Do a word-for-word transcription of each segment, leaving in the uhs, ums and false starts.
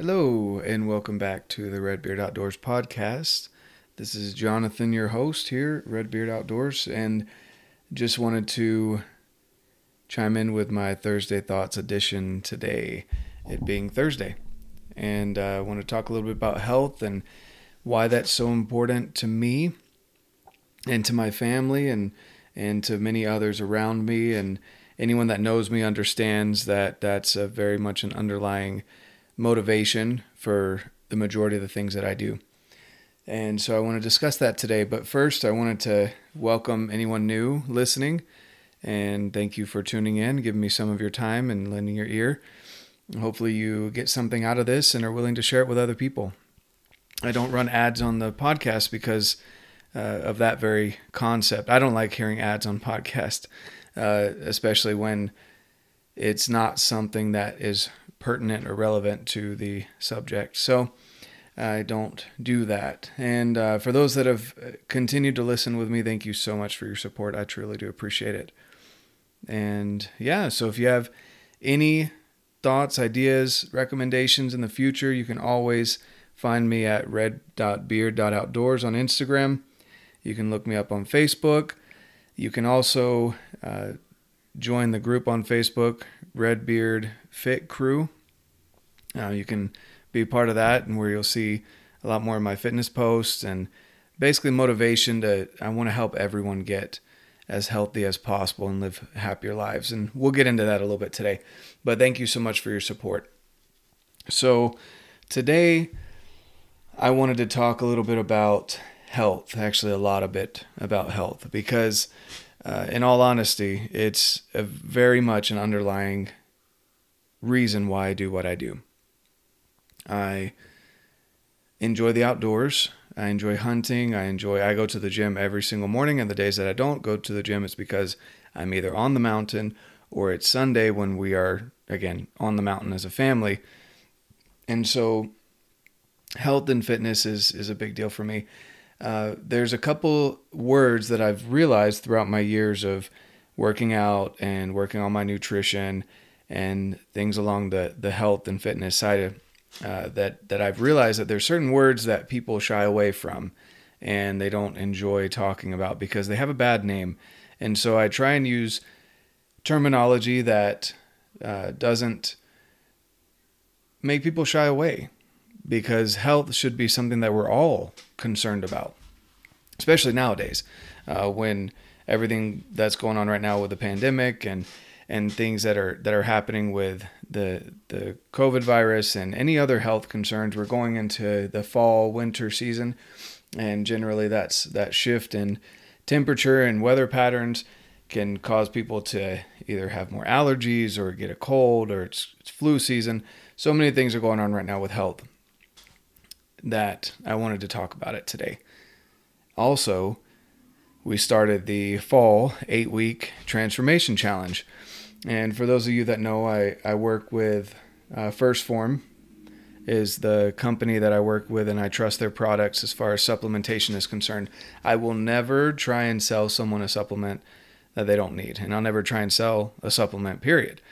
Hello, and welcome back to the Red Beard Outdoors podcast. This is Jonathan, your host here at Red Beard Outdoors, and just wanted to chime in with my Thursday Thoughts edition today, it being Thursday. And uh, I want to talk a little bit about health and why that's so important to me and to my family and, and to many others around me. And anyone that knows me understands that that's a very much an underlying motivation for the majority of the things that I do. And so I want to discuss that today. But first, I wanted to welcome anyone new listening and thank you for tuning in, giving me some of your time and lending your ear. Hopefully you get something out of this and are willing to share it with other people. I don't run ads on the podcast because uh, of that very concept. I don't like hearing ads on podcasts, uh, especially when it's not something that is pertinent or relevant to the subject. So I don't do that. And uh, for those that have continued to listen with me, thank you so much for your support. I truly do appreciate it. And yeah, so if you have any thoughts, ideas, recommendations in the future, you can always find me at red dot beard dot outdoors on Instagram. You can look me up on Facebook. You can also uh, join the group on Facebook, Red Beard Fit Crew. Uh, you can be part of that, and where you'll see a lot more of my fitness posts and basically motivation to, I want to help everyone get as healthy as possible and live happier lives. And we'll get into that a little bit today, but thank you so much for your support. So today I wanted to talk a little bit about health, actually a lot of it about health, because Uh, in all honesty, it's a very much an underlying reason why I do what I do. I enjoy the outdoors. I enjoy hunting. I enjoy, I go to the gym every single morning, and the days that I don't go to the gym, it's because I'm either on the mountain or it's Sunday when we are, again, on the mountain as a family. And so health and fitness is, is a big deal for me. Uh, there's a couple words that I've realized throughout my years of working out and working on my nutrition and things along the, the health and fitness side of, uh, that, that I've realized that there's certain words that people shy away from and they don't enjoy talking about because they have a bad name. And so I try and use terminology that uh, doesn't make people shy away, because health should be something that we're all concerned about, especially nowadays, uh, when everything that's going on right now with the pandemic and, and things that are, that are happening with the, the COVID virus and any other health concerns. We're going into the fall, winter season. And generally that's, that shift in temperature and weather patterns can cause people to either have more allergies or get a cold, or it's, it's flu season. So many things are going on right now with health that I wanted to talk about it today. Also, we started the fall eight week transformation challenge. And for those of you that know, I, I work with uh, first Phorm is the company that I work with, and I trust their products as far as supplementation is concerned. I will never try and sell someone a supplement that they don't need. And I'll never try and sell a supplement, period.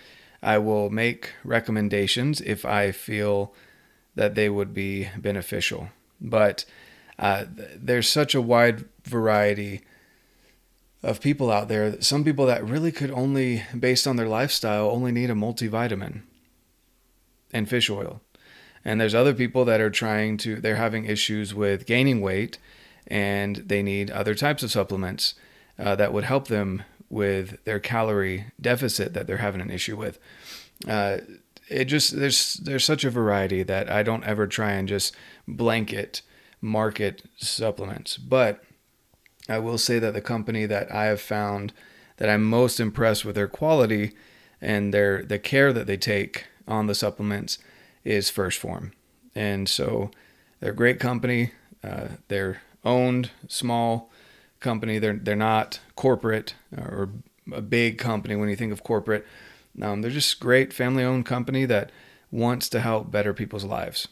I will make recommendations if I feel that they would be beneficial. But uh, there's such a wide variety of people out there. Some people that really could only, based on their lifestyle, only need a multivitamin and fish oil. And there's other people that are trying to, they're having issues with gaining weight and they need other types of supplements uh, that would help them with their calorie deficit that they're having an issue with. Uh, It just, there's, there's such a variety that I don't ever try and just blanket market supplements. But I will say that the company that I have found that I'm most impressed with their quality and their, the care that they take on the supplements is first Phorm. And so they're a great company. Uh, they're owned, small company. They're, they're not corporate or a big company. When you think of corporate, Um, they're just a great family-owned company that wants to help better people's lives.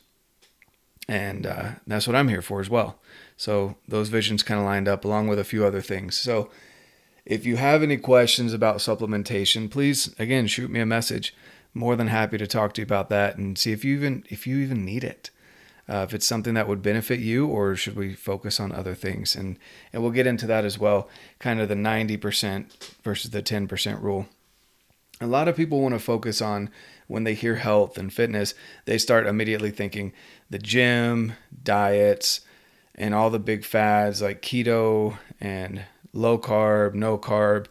And uh, that's what I'm here for as well. So those visions kind of lined up along with a few other things. So if you have any questions about supplementation, please, again, shoot me a message. more than happy to talk to you about that and see if you even, if you even need it. Uh, if it's something that would benefit you, or should we focus on other things? And, and we'll get into that as well. Kind of the ninety percent versus the ten percent rule. A lot of people want to focus on, when they hear health and fitness, they start immediately thinking the gym, diets, and all the big fads like keto and low carb, no carb,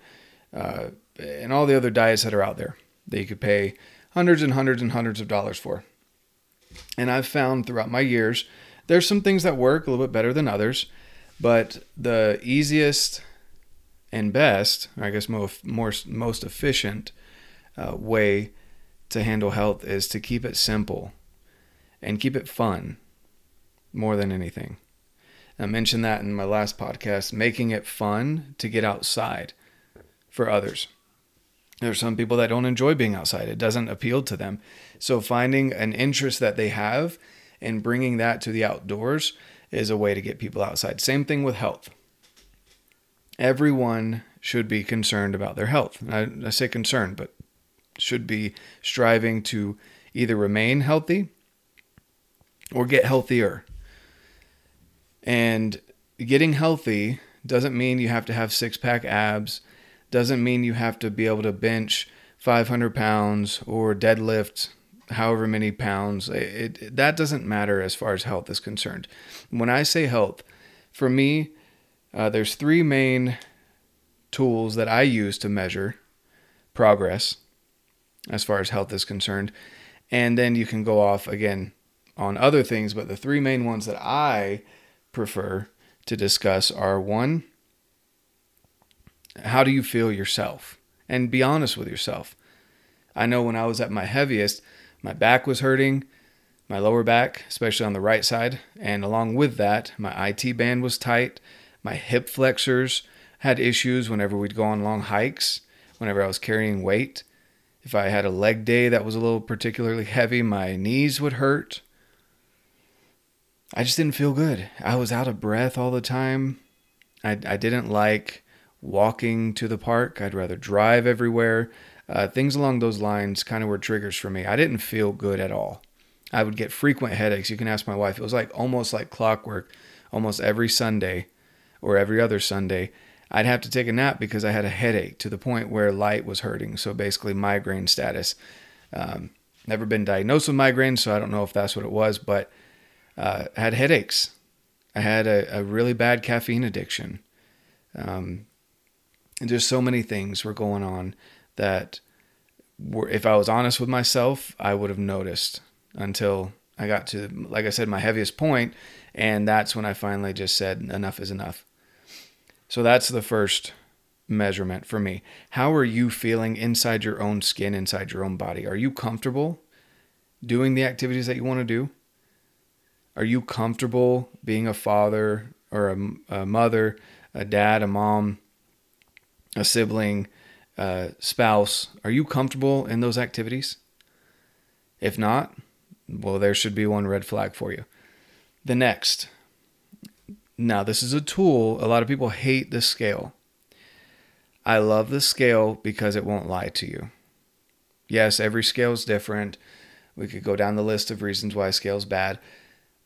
uh, and all the other diets that are out there that you could pay hundreds and hundreds and hundreds of dollars for. And I've found throughout my years, there's some things that work a little bit better than others, but the easiest and best, or I guess more, more, most efficient uh, way to handle health is to keep it simple and keep it fun more than anything. I mentioned that in my last podcast, making it fun to get outside for others. There's some people that don't enjoy being outside. It doesn't appeal to them. So finding an interest that they have and bringing that to the outdoors is a way to get people outside. Same thing with health. Everyone should be concerned about their health. I, I say concerned, but should be striving to either remain healthy or get healthier. And getting healthy doesn't mean you have to have six-pack abs. Doesn't mean you have to be able to bench five hundred pounds or deadlift however many pounds. It, it, that doesn't matter as far as health is concerned. When I say health, for me, uh, there's three main tools that I use to measure progress as far as health is concerned. And then you can go off again on other things, but the three main ones that I prefer to discuss are: one, how do you feel yourself? And be honest with yourself. I know when I was at my heaviest, my back was hurting, my lower back, especially on the right side. And along with that, my I T band was tight. My hip flexors had issues whenever we'd go on long hikes, whenever I was carrying weight. If I had a leg day that was a little particularly heavy, my knees would hurt. I just didn't feel good. I was out of breath all the time. I, I didn't like walking to the park. I'd rather drive everywhere. Uh, things along those lines kind of were triggers for me. I didn't feel good at all. I would get frequent headaches. You can ask my wife. It was like almost like clockwork. Almost every Sunday or every other Sunday, I'd have to take a nap because I had a headache to the point where light was hurting. So basically migraine status. Um, never been diagnosed with migraine, so I don't know if that's what it was, but uh, I had headaches. I had a, a really bad caffeine addiction. Um, And just so many things were going on that were, if I was honest with myself, I would have noticed until I got to, like I said, my heaviest point. And that's when I finally just said, enough is enough. So that's the first measurement for me. How are you feeling inside your own skin, inside your own body? Are you comfortable doing the activities that you want to do? Are you comfortable being a father or a, a mother, a dad, a mom, a sibling, uh, spouse? Are you comfortable in those activities? If not, well, there should be one red flag for you. The next. Now, this is a tool. A lot of people hate the scale. I love the scale because it won't lie to you. Yes, every scale is different. We could go down the list of reasons why scale is bad.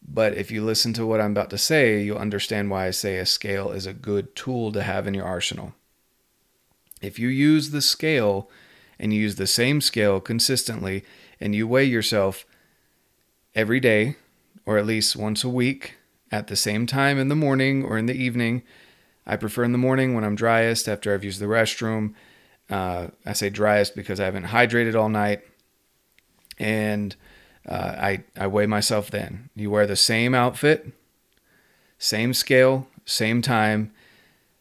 But if you listen to what I'm about to say, you'll understand why I say a scale is a good tool to have in your arsenal. If you use the scale and you use the same scale consistently and you weigh yourself every day or at least once a week at the same time in the morning or in the evening, I prefer in the morning when I'm driest after I've used the restroom. Uh, I say driest because I haven't hydrated all night, and uh, I, I weigh myself then. You wear the same outfit, same scale, same time.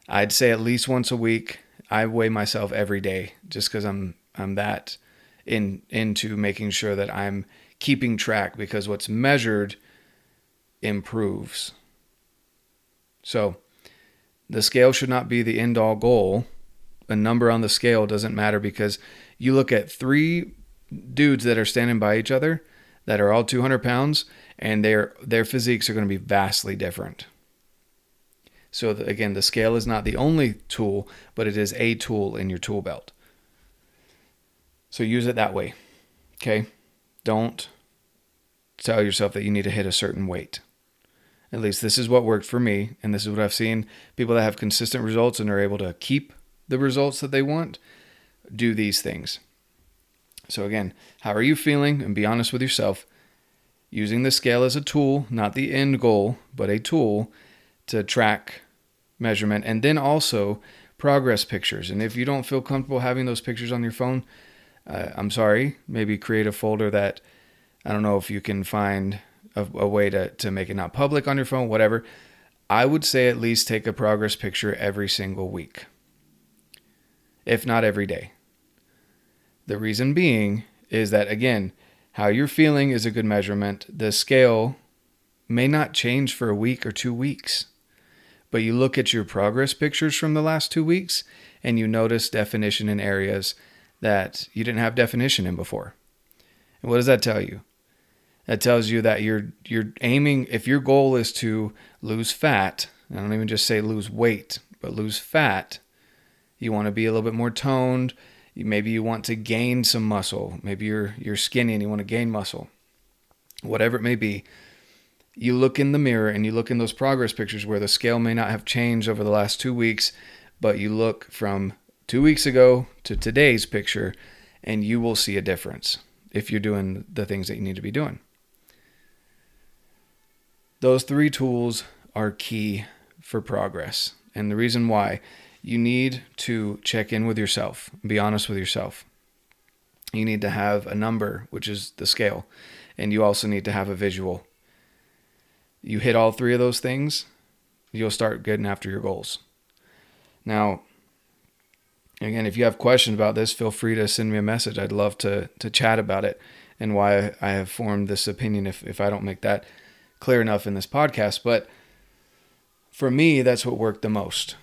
I'd say at least once a week. I weigh myself every day just because I'm I'm that in into making sure that I'm keeping track, because what's measured improves. So the scale should not be the end-all goal. A number on the scale doesn't matter, because you look at three dudes that are standing by each other that are all two hundred pounds, and their their physiques are going to be vastly different. So again, the scale is not the only tool, but it is a tool in your tool belt. So use it that way. Okay? Don't tell yourself that you need to hit a certain weight. At least this is what worked for me, and this is what I've seen. People that have consistent results and are able to keep the results that they want do these things. So again, how are you feeling? And be honest with yourself. Using the scale as a tool, not the end goal, but a tool to track measurement. And then also progress pictures. And if you don't feel comfortable having those pictures on your phone, uh, I'm sorry, maybe create a folder that, I don't know if you can find a, a way to, to make it not public on your phone, whatever. I would say at least take a progress picture every single week, if not every day. The reason being is that, again, how you're feeling is a good measurement. The scale may not change for a week or two weeks, but you look at your progress pictures from the last two weeks and you notice definition in areas that you didn't have definition in before. And what does that tell you? That tells you that you're you're aiming, if your goal is to lose fat, I don't even just say lose weight, but lose fat, you want to be a little bit more toned. Maybe you want to gain some muscle. Maybe you're you're skinny and you want to gain muscle. Whatever it may be, you look in the mirror and you look in those progress pictures where the scale may not have changed over the last two weeks, but you look from two weeks ago to today's picture and you will see a difference if you're doing the things that you need to be doing. Those three tools are key for progress. And the reason why, you need to check in with yourself, be honest with yourself. You need to have a number, which is the scale, and you also need to have a visual. You hit all three of those things, you'll start getting after your goals. Now, again, if you have questions about this, feel free to send me a message. I'd love to to chat about it and why I have formed this opinion if, if I don't make that clear enough in this podcast. But for me, that's what worked the most.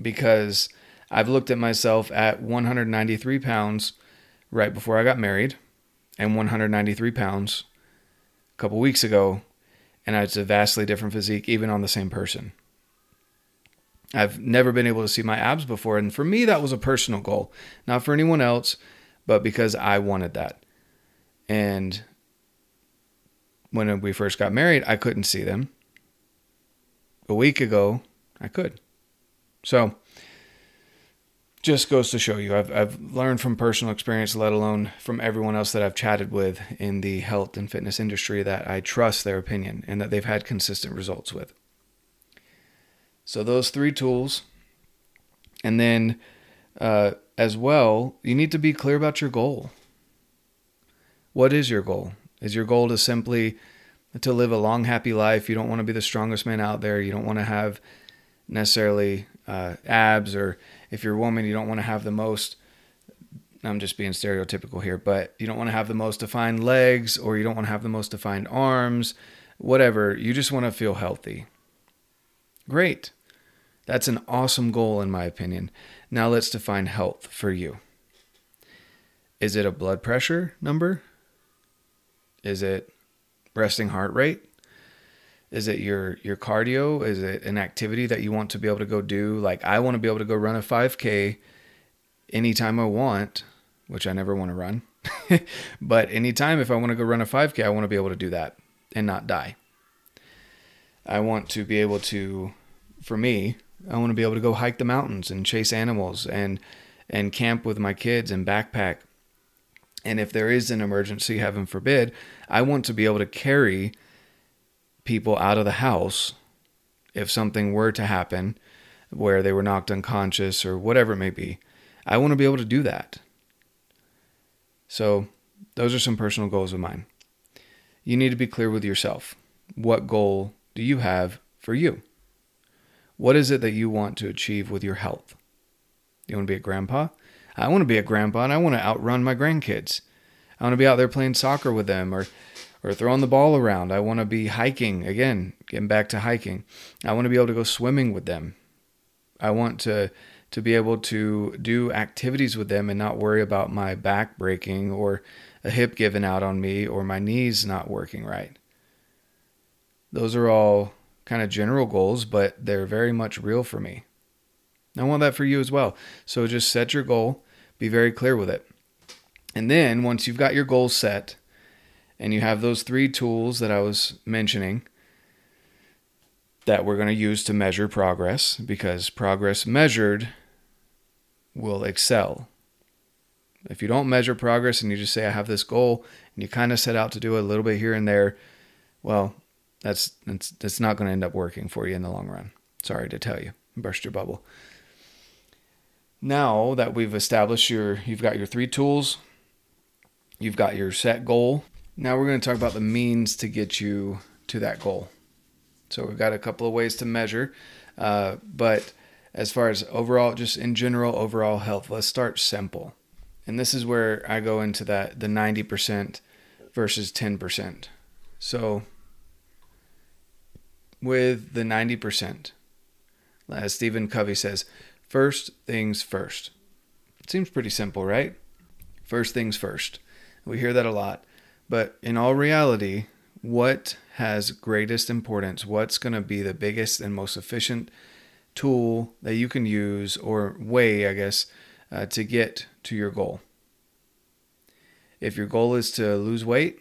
Because I've looked at myself at one hundred ninety-three pounds right before I got married and one hundred ninety-three pounds a couple weeks ago, and it's a vastly different physique even on the same person. I've never been able to see my abs before, and for me that was a personal goal, not for anyone else, but because I wanted that. And when we first got married, I couldn't see them. A week ago, I could. So, just goes to show you, I've I've learned from personal experience, let alone from everyone else that I've chatted with in the health and fitness industry, that I trust their opinion and that they've had consistent results with. So those three tools, and then uh, as well, you need to be clear about your goal. What is your goal? Is your goal to simply to live a long, happy life? You don't want to be the strongest man out there. You don't want to have necessarily uh, abs, or if you're a woman, you don't want to have the most, I'm just being stereotypical here, but you don't want to have the most defined legs, or you don't want to have the most defined arms, whatever. You just want to feel healthy. Great. That's an awesome goal in my opinion. Now let's define health for you. Is it a blood pressure number? Is it resting heart rate? Is it your, your cardio? Is it an activity that you want to be able to go do? Like, I want to be able to go run a five K anytime I want, which I never want to run. But anytime if I want to go run a five K, I want to be able to do that and not die. I want to be able to, for me, I want to be able to go hike the mountains and chase animals and and camp with my kids and backpack. And if there is an emergency, heaven forbid, I want to be able to carry people out of the house if something were to happen where they were knocked unconscious or whatever it may be. I want to be able to do that. So those are some personal goals of mine. You need to be clear with yourself. What goal do you have for you? What is it that you want to achieve with your health? You want to be a grandpa? I want to be a grandpa and I want to outrun my grandkids. I want to be out there playing soccer with them, or Or throwing the ball around. I want to be hiking. Again, getting back to hiking. I want to be able to go swimming with them. I want to, to be able to do activities with them and not worry about my back breaking or a hip giving out on me or my knees not working right. Those are all kind of general goals, but they're very much real for me. I want that for you as well. So just set your goal. Be very clear with it. And then once you've got your goals set and you have those three tools that I was mentioning that we're going to use to measure progress, because progress measured will excel. If you don't measure progress and you just say, I have this goal, and you kind of set out to do it a little bit here and there, well, that's, that's, that's not going to end up working for you in the long run. Sorry to tell you, burst your bubble. Now that we've established your, you've got your three tools, you've got your set goal. Now we're going to talk about the means to get you to that goal. So we've got a couple of ways to measure, uh, but as far as overall, just in general, overall health, let's start simple. And this is where I go into that, the ninety percent versus ten percent. So with the ninety percent, as Stephen Covey says, first things first. It seems pretty simple, right? First things first. We hear that a lot. But in all reality, what has greatest importance? What's going to be the biggest and most efficient tool that you can use, or way, I guess, uh, to get to your goal? If your goal is to lose weight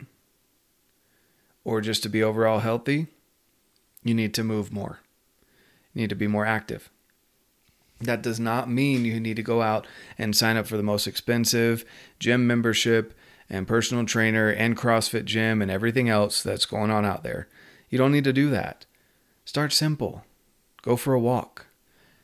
or just to be overall healthy, you need to move more. You need to be more active. That does not mean you need to go out and sign up for the most expensive gym membership and personal trainer and CrossFit gym and everything else that's going on out there. You don't need to do that. Start simple. Go for a walk.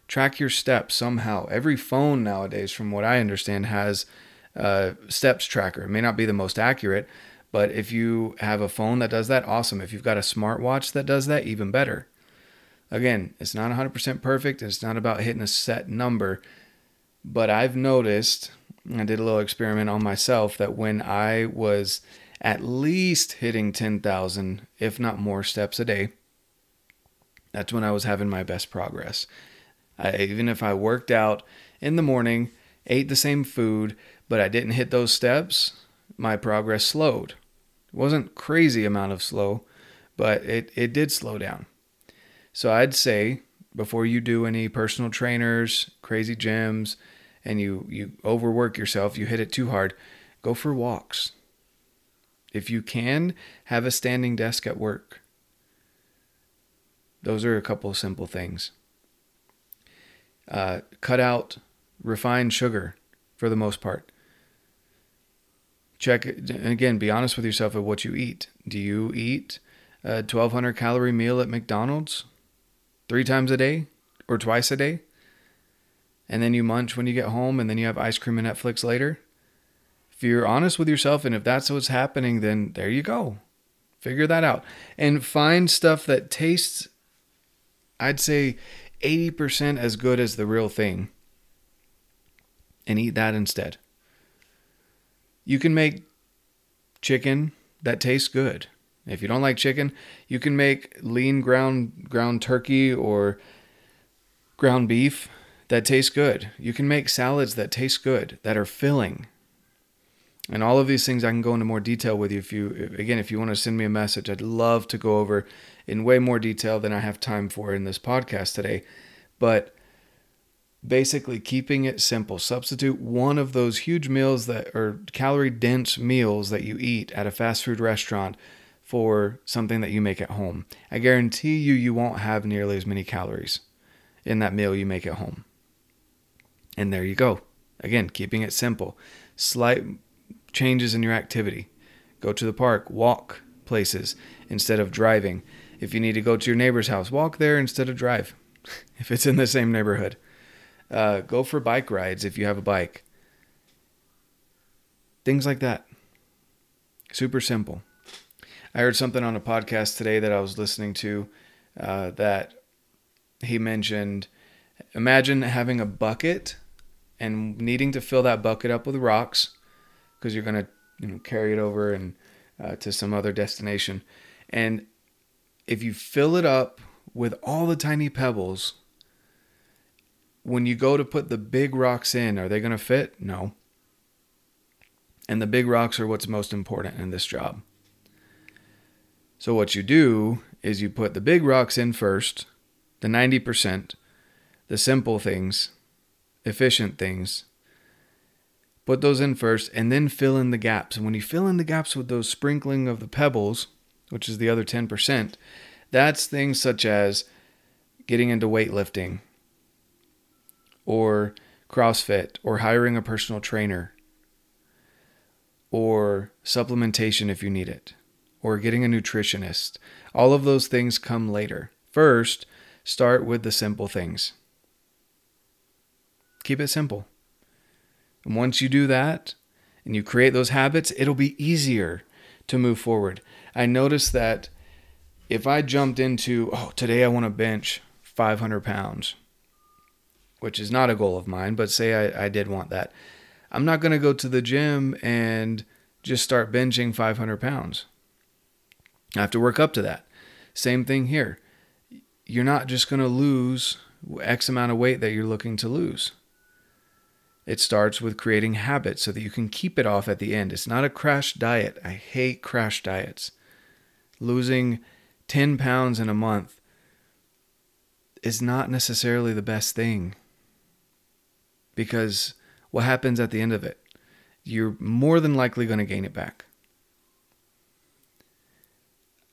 Track your steps somehow. Every phone nowadays, from what I understand, has a steps tracker. It may not be the most accurate, but if you have a phone that does that, awesome. If you've got a smartwatch that does that, even better. Again, it's not one hundred percent perfect. It's not about hitting a set number. But I've noticed, I did a little experiment on myself, that when I was at least hitting ten thousand, if not more, steps a day, that's when I was having my best progress. I, even if I worked out in the morning, ate the same food, but I didn't hit those steps, my progress slowed. It wasn't crazy amount of slow, but it, it did slow down. So I'd say before you do any personal trainers, crazy gyms, and you, you overwork yourself, you hit it too hard, go for walks. If you can, have a standing desk at work. Those are a couple of simple things. Uh, cut out refined sugar for the most part. Check, again, be honest with yourself at what you eat. Do you eat a twelve hundred calorie meal at McDonald's three times a day or twice a day? And then you munch when you get home, and then you have ice cream and Netflix later? If you're honest with yourself, and if that's what's happening, then there you go. Figure that out. And find stuff that tastes, I'd say, eighty percent as good as the real thing, and eat that instead. You can make chicken that tastes good. If you don't like chicken, you can make lean ground ground turkey or ground beef that tastes good. You can make salads that taste good, that are filling. And all of these things I can go into more detail with you. If you, again, if you want to send me a message, I'd love to go over in way more detail than I have time for in this podcast today. But basically keeping it simple. Substitute one of those huge meals that are calorie dense meals that you eat at a fast food restaurant for something that you make at home. I guarantee you, you won't have nearly as many calories in that meal you make at home. And there you go. Again, keeping it simple. Slight changes in your activity. Go to the park, walk places instead of driving. If you need to go to your neighbor's house, walk there instead of drive, if it's in the same neighborhood. Uh, go for bike rides if you have a bike. Things like that. Super simple. I heard something on a podcast today that I was listening to uh, that he mentioned, imagine having a bucket and needing to fill that bucket up with rocks, because you're going to, you know, carry it over and uh, to some other destination. And if you fill it up with all the tiny pebbles, when you go to put the big rocks in, are they going to fit? No. And the big rocks are what's most important in this job. So what you do is you put the big rocks in first, the ninety percent, the simple things, efficient things, Put those in first and then fill in the gaps. And when you fill in the gaps with those sprinkling of the pebbles, which is the other ten percent, that's things such as getting into weightlifting or CrossFit or hiring a personal trainer or supplementation if you need it or getting a nutritionist. All of those things come later. First, start with the simple things. Keep it simple. And once you do that and you create those habits, it'll be easier to move forward. I noticed that if I jumped into, oh, today I want to bench five hundred pounds, which is not a goal of mine, but say I, I did want that. I'm not going to go to the gym and just start benching five hundred pounds. I have to work up to that. Same thing here. You're not just going to lose X amount of weight that you're looking to lose. It starts with creating habits so that you can keep it off at the end. It's not a crash diet. I hate crash diets. Losing ten pounds in a month is not necessarily the best thing, because what happens at the end of it? You're more than likely going to gain it back.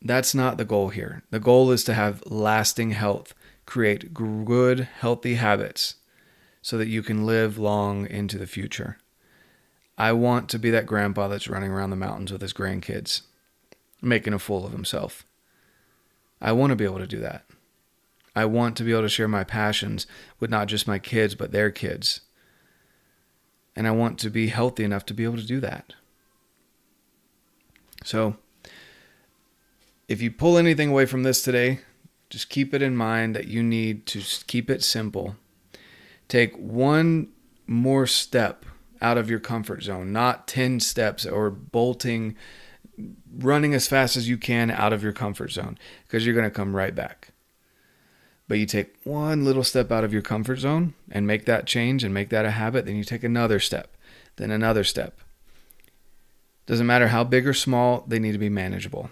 That's not the goal here. The goal is to have lasting health, create good, healthy habits, so that you can live long into the future. I want to be that grandpa that's running around the mountains with his grandkids, making a fool of himself. I want to be able to do that. I want to be able to share my passions with not just my kids, but their kids. And I want to be healthy enough to be able to do that. So, if you pull anything away from this today, just keep it in mind that you need to keep it simple. Take one more step out of your comfort zone, not ten steps or bolting, running as fast as you can out of your comfort zone, because you're going to come right back. But you take one little step out of your comfort zone and make that change and make that a habit. Then you take another step, then another step. Doesn't matter how big or small, they need to be manageable.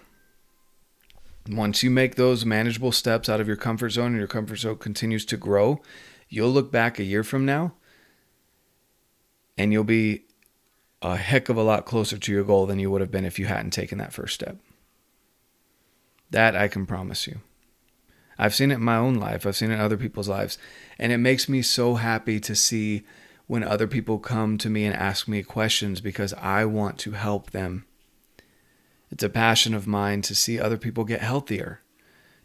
Once you make those manageable steps out of your comfort zone and your comfort zone continues to grow, you'll look back a year from now and you'll be a heck of a lot closer to your goal than you would have been if you hadn't taken that first step. That I can promise you. I've seen it in my own life. I've seen it in other people's lives. And it makes me so happy to see when other people come to me and ask me questions, because I want to help them. It's a passion of mine to see other people get healthier,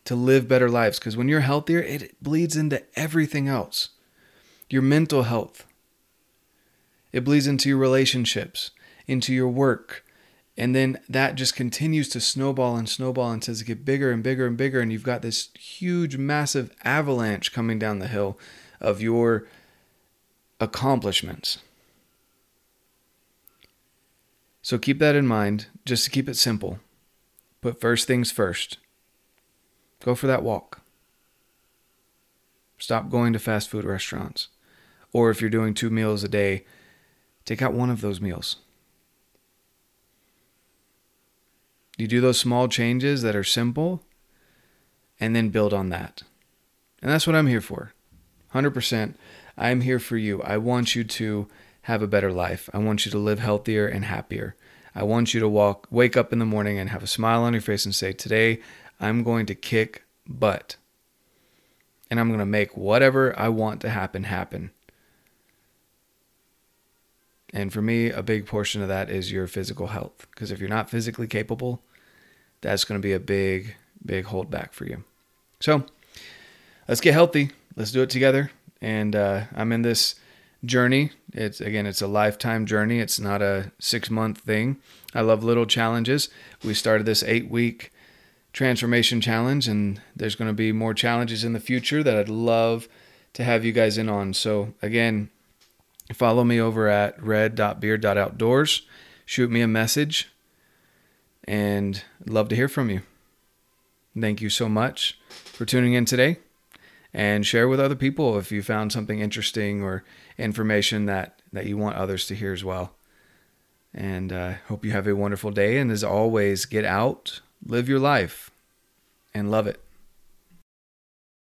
to live better lives. Because when you're healthier, it bleeds into everything else. Your mental health. It bleeds into your relationships, into your work. And then that just continues to snowball and snowball until it gets bigger and bigger and bigger. And you've got this huge, massive avalanche coming down the hill of your accomplishments. So keep that in mind, just to keep it simple. Put first things first. Go for that walk. Stop going to fast food restaurants. Or if you're doing two meals a day, take out one of those meals. You do those small changes that are simple and then build on that. And that's what I'm here for. one hundred percent. I'm here for you. I want you to have a better life. I want you to live healthier and happier. I want you to walk, wake up in the morning and have a smile on your face and say, today, I'm going to kick butt. And I'm going to make whatever I want to happen, happen. And for me, a big portion of that is your physical health. Because if you're not physically capable, that's going to be a big, big holdback for you. So let's get healthy. Let's do it together. And uh, I'm in this journey. It's again, it's a lifetime journey. It's not a six month thing. I love little challenges. We started this eight week transformation challenge, and there's going to be more challenges in the future that I'd love to have you guys in on. So again, follow me over at red dot beard dot outdoors. Shoot me a message and I'd love to hear from you. Thank you so much for tuning in today. And share with other people if you found something interesting or information that, that you want others to hear as well. And I uh, hope you have a wonderful day. And as always, get out, live your life, and love it.